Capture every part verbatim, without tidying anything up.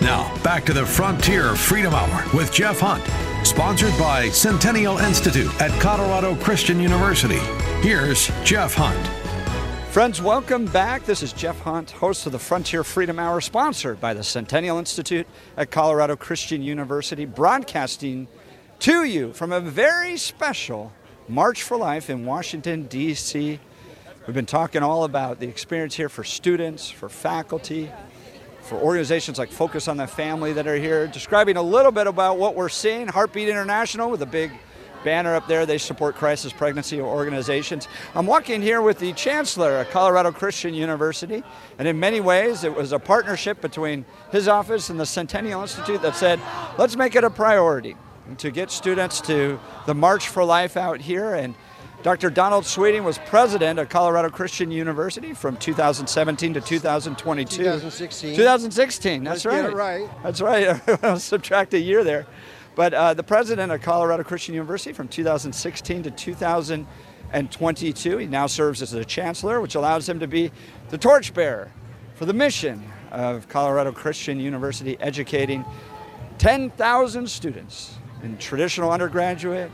Now, back to the Frontier Freedom Hour with Jeff Hunt, sponsored by Centennial Institute at Colorado Christian University. Here's Jeff Hunt. Friends, welcome back. This is Jeff Hunt, host of the Frontier Freedom Hour, sponsored by the Centennial Institute at Colorado Christian University, broadcasting to you from a very special March for Life in Washington, D C. We've been talking all about the experience here for students, for faculty, for organizations like Focus on the Family that are here, describing a little bit about what we're seeing. Heartbeat International with a big banner up there. They support crisis pregnancy organizations. I'm walking here with the chancellor at Colorado Christian University, and in many ways it was a partnership between his office and the Centennial Institute that said, let's make it a priority to get students to the March for Life out here. And Doctor Donald Sweeting was president of Colorado Christian University from two thousand seventeen to two thousand twenty-two. twenty sixteen. twenty sixteen, that's Let's right. Get it right. That's right. Subtract a year there. But uh, the president of Colorado Christian University from two thousand sixteen to two thousand twenty-two. He now serves as the chancellor, which allows him to be the torchbearer for the mission of Colorado Christian University, educating ten thousand students in traditional undergraduate,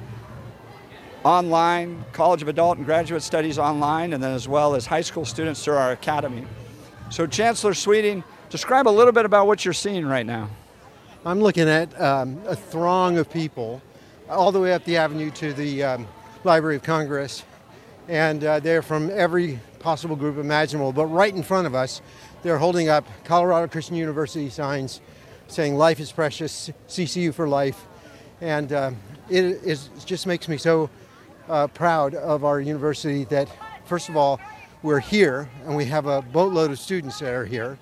online, College of Adult and Graduate Studies online, and then as well as high school students through our academy. So Chancellor Sweeting, describe a little bit about what you're seeing right now. I'm looking at um, a throng of people all the way up the avenue to the um, Library of Congress, and uh, they're from every possible group imaginable, but right in front of us, they're holding up Colorado Christian University signs saying life is precious, C C U for life, and um, it, is, it just makes me so uh, proud of our university that, first of all, we're here and we have a boatload of students that are here,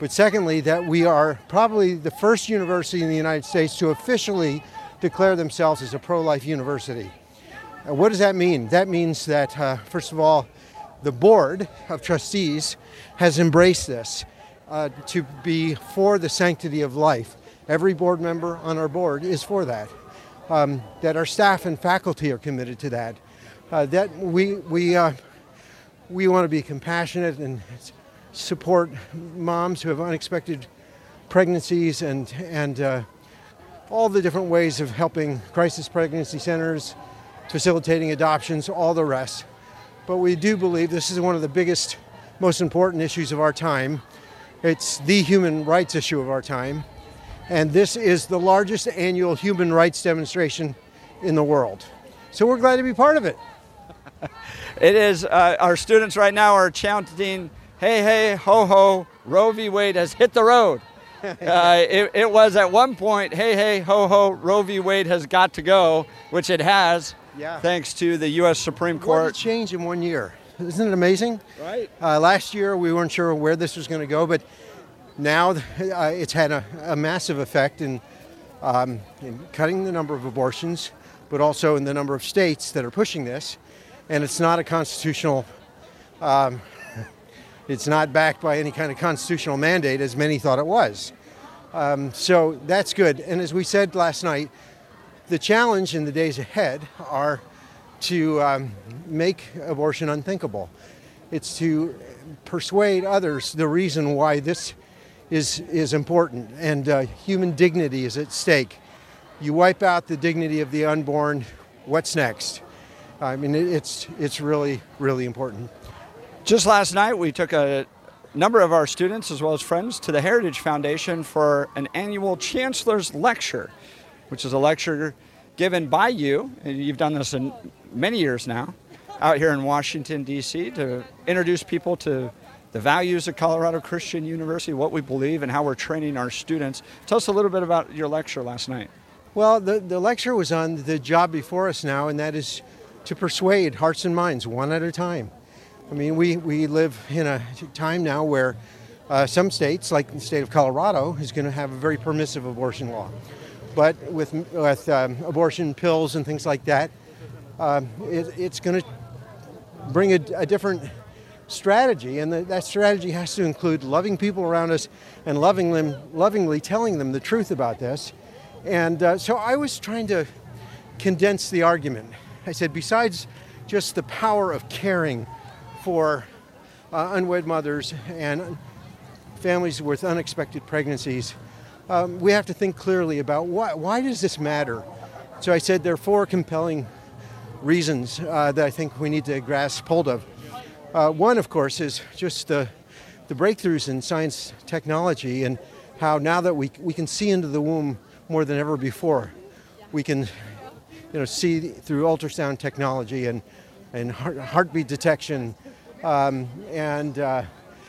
but secondly, that we are probably the first university in the United States to officially declare themselves as a pro-life university. Uh, what does that mean? That means that, uh, first of all, the board of trustees has embraced this uh, to be for the sanctity of life. Every board member on our board is for that, um, that our staff and faculty are committed to that, uh, that we we uh, we want to be compassionate and support moms who have unexpected pregnancies and, and uh, all the different ways of helping crisis pregnancy centers, facilitating adoptions, all the rest. But we do believe this is one of the biggest, most important issues of our time. It's the human rights issue of our time. And this is the largest annual human rights demonstration in the world. So we're glad to be part of it. It is, uh, our students right now are chanting, hey, hey, ho, ho, Roe v. Wade has hit the road. Uh, it, it was at one point, hey, hey, ho, ho, Roe v. Wade has got to go, which it has, yeah. Thanks to the U S Supreme Court. What a change in one year. Isn't it amazing? Right. Uh, last year, we weren't sure where this was going to go, but now uh, it's had a, a massive effect in, um, in cutting the number of abortions, but also in the number of states that are pushing this. And it's not a constitutional, um, it's not backed by any kind of constitutional mandate as many thought it was. Um, so that's good. And as we said last night, the challenge in the days ahead are to um, make abortion unthinkable. It's to persuade others the reason why this is is important, and uh, human dignity is at stake. You wipe out the dignity of the unborn, what's next? I mean, it, it's it's really, really important. Just last night, we took a number of our students, as well as friends, to the Heritage Foundation for an annual Chancellor's Lecture, which is a lecture given by you, and you've done this in many years now, out here in Washington, D C, to introduce people to the values of Colorado Christian University, what we believe, and how we're training our students. Tell us a little bit about your lecture last night. Well, the, the lecture was on the job before us now, and that is to persuade hearts and minds one at a time. I mean, we, we live in a time now where uh, some states, like the state of Colorado, is going to have a very permissive abortion law. But with, with um, abortion pills and things like that, um, it, it's going to bring a, a different strategy, and the, that strategy has to include loving people around us and loving them, lovingly telling them the truth about this. And uh, so I was trying to condense the argument. I said, besides just the power of caring for uh, unwed mothers and families with unexpected pregnancies, um, we have to think clearly about why, why does this matter? So I said there are four compelling reasons uh, that I think we need to grasp hold of. Uh, one, of course, is just the, the breakthroughs in science, technology, and how now that we we can see into the womb more than ever before, we can, you know, see through ultrasound technology and and heart, heartbeat detection, um, and uh,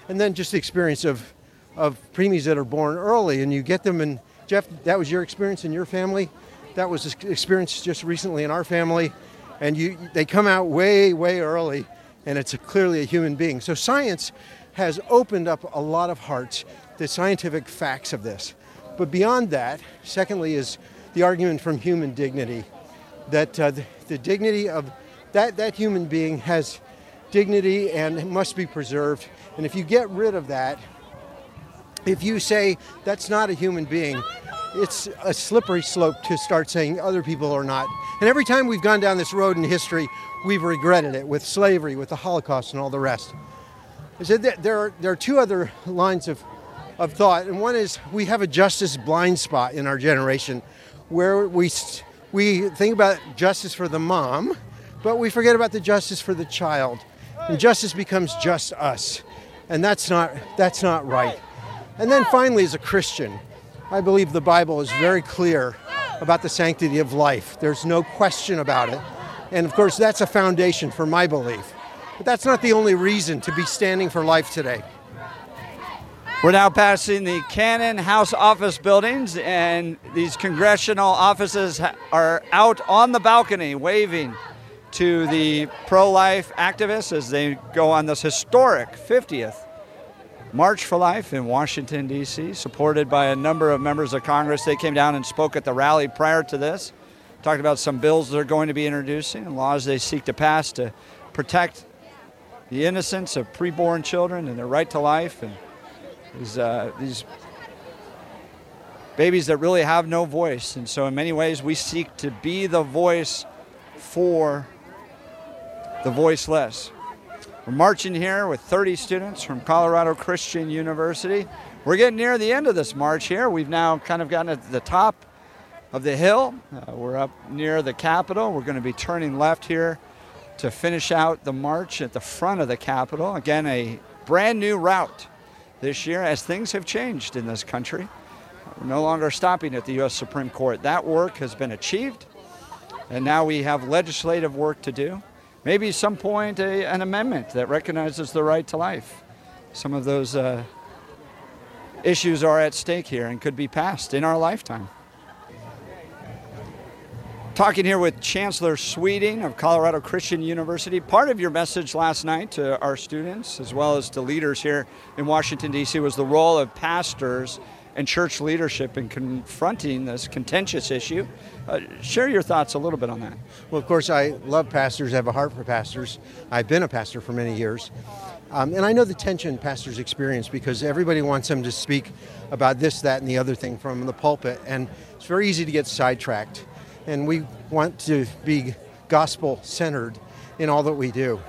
and then just the experience of of preemies that are born early, and you get them. And Jeff, that was your experience in your family. That was experience just recently in our family, and you they come out way way early, and it's a, clearly a human being. So science has opened up a lot of hearts, the scientific facts of this. But beyond that, secondly, is the argument from human dignity, that uh, the, the dignity of that, that human being has dignity and must be preserved. And if you get rid of that, if you say that's not a human being, it's a slippery slope to start saying other people are not. And every time we've gone down this road in history, we've regretted it with slavery, with the Holocaust, and all the rest. I said that there are, there are two other lines of of thought, and one is we have a justice blind spot in our generation where we we think about justice for the mom, but we forget about the justice for the child, and justice becomes just us, and that's not that's not right. And then finally, as a Christian, I believe the Bible is very clear about the sanctity of life. There's no question about it, and of course that's a foundation for my belief. But that's not the only reason to be standing for life today. We're now passing the Cannon House office buildings, and these congressional offices are out on the balcony waving to the pro-life activists as they go on this historic fiftieth March for Life in Washington, D C, supported by a number of members of Congress. They came down and spoke at the rally prior to this, talked about some bills they're going to be introducing and laws they seek to pass to protect the innocence of preborn children and their right to life, and These, uh, these babies that really have no voice. And so in many ways we seek to be the voice for the voiceless. We're marching here with thirty students from Colorado Christian University. We're getting near the end of this march here. We've now kind of gotten to the top of the hill. Uh, we're up near the Capitol. We're going to be turning left here to finish out the march at the front of the Capitol. Again, a brand new route this year, as things have changed in this country. We're no longer stopping at the U S Supreme Court. That work has been achieved, and now we have legislative work to do. Maybe some point a, an amendment that recognizes the right to life. Some of those uh, issues are at stake here and could be passed in our lifetime. Talking here with Chancellor Sweeting of Colorado Christian University. Part of your message last night to our students, as well as to leaders here in Washington, D C, was the role of pastors and church leadership in confronting this contentious issue. Uh, share your thoughts a little bit on that. Well, of course, I love pastors, I have a heart for pastors. I've been a pastor for many years. Um, and I know the tension pastors experience because everybody wants them to speak about this, that, and the other thing from the pulpit. And it's very easy to get sidetracked. And we want to be gospel-centered in all that we do.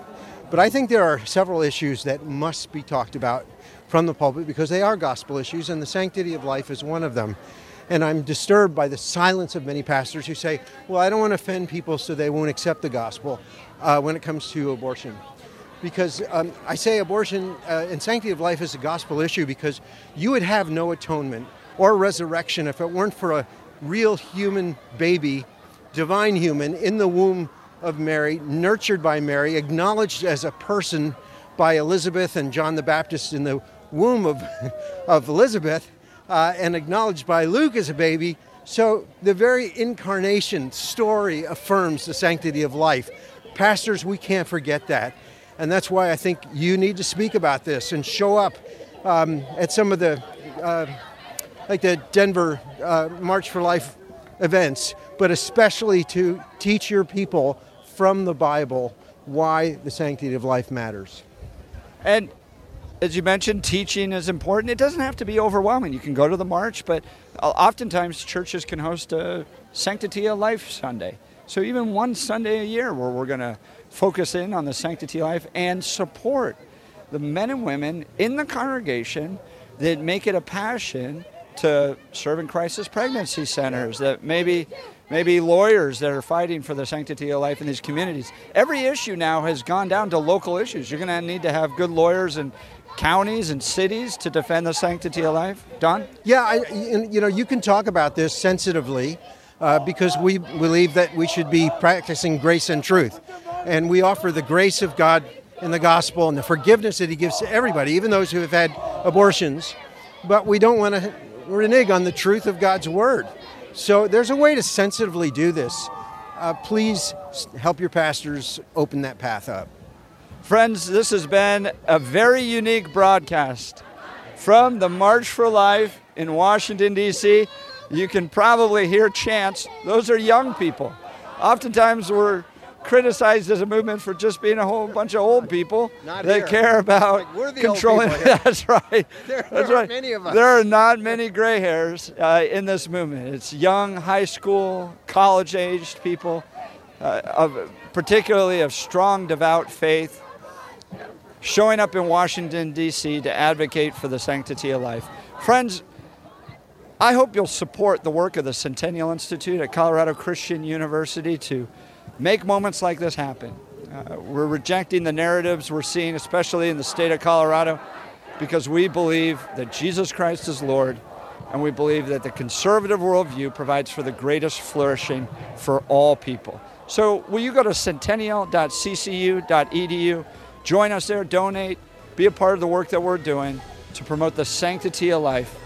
But I think there are several issues that must be talked about from the pulpit because they are gospel issues, and the sanctity of life is one of them. And I'm disturbed by the silence of many pastors who say, well, I don't want to offend people so they won't accept the gospel uh, when it comes to abortion. Because um, I say abortion uh, and sanctity of life is a gospel issue because you would have no atonement or resurrection if it weren't for a real human baby, divine human, in the womb of Mary, nurtured by Mary, acknowledged as a person by Elizabeth and John the Baptist in the womb of, of Elizabeth, uh, and acknowledged by Luke as a baby. So the very incarnation story affirms the sanctity of life. Pastors, we can't forget that. And that's why I think you need to speak about this and show up um, at some of the... Uh, like the Denver uh, March for Life events, but especially to teach your people from the Bible why the sanctity of life matters. And as you mentioned, teaching is important. It doesn't have to be overwhelming. You can go to the march, but oftentimes churches can host a Sanctity of Life Sunday. So even one Sunday a year where we're going to focus in on the sanctity of life and support the men and women in the congregation that make it a passion to serve in crisis pregnancy centers, that maybe maybe lawyers that are fighting for the sanctity of life in these communities. Every issue now has gone down to local issues. You're going to need to have good lawyers and counties and cities to defend the sanctity of life. Don? Yeah, I, you know, you can talk about this sensitively uh, because we believe that we should be practicing grace and truth. And we offer the grace of God in the gospel and the forgiveness that he gives to everybody, even those who have had abortions. But we don't want to renege on the truth of God's word. So there's a way to sensitively do this. Uh, please help your pastors open that path up. Friends, this has been a very unique broadcast from the March for Life in Washington, D C You can probably hear chants. Those are young people. Oftentimes we're criticized as a movement for just being a whole bunch of old people not that here. care about like, we're the controlling. Old That's right. There, there That's are right. many of us. There are not many gray hairs uh, in this movement. It's young, high school, college-aged people, uh, of, particularly of strong, devout faith, showing up in Washington, D C to advocate for the sanctity of life. Friends, I hope you'll support the work of the Centennial Institute at Colorado Christian University to make moments like this happen. Uh, we're rejecting the narratives we're seeing, especially in the state of Colorado, because we believe that Jesus Christ is Lord, and we believe that the conservative worldview provides for the greatest flourishing for all people. So will you go to centennial dot c c u dot e d u, join us there, donate, be a part of the work that we're doing to promote the sanctity of life.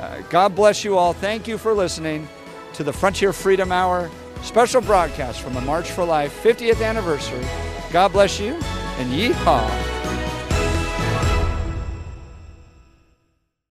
Uh, God bless you all. Thank you for listening to the Frontier Freedom Hour special broadcast from the March for Life fiftieth anniversary. God bless you, and yeehaw.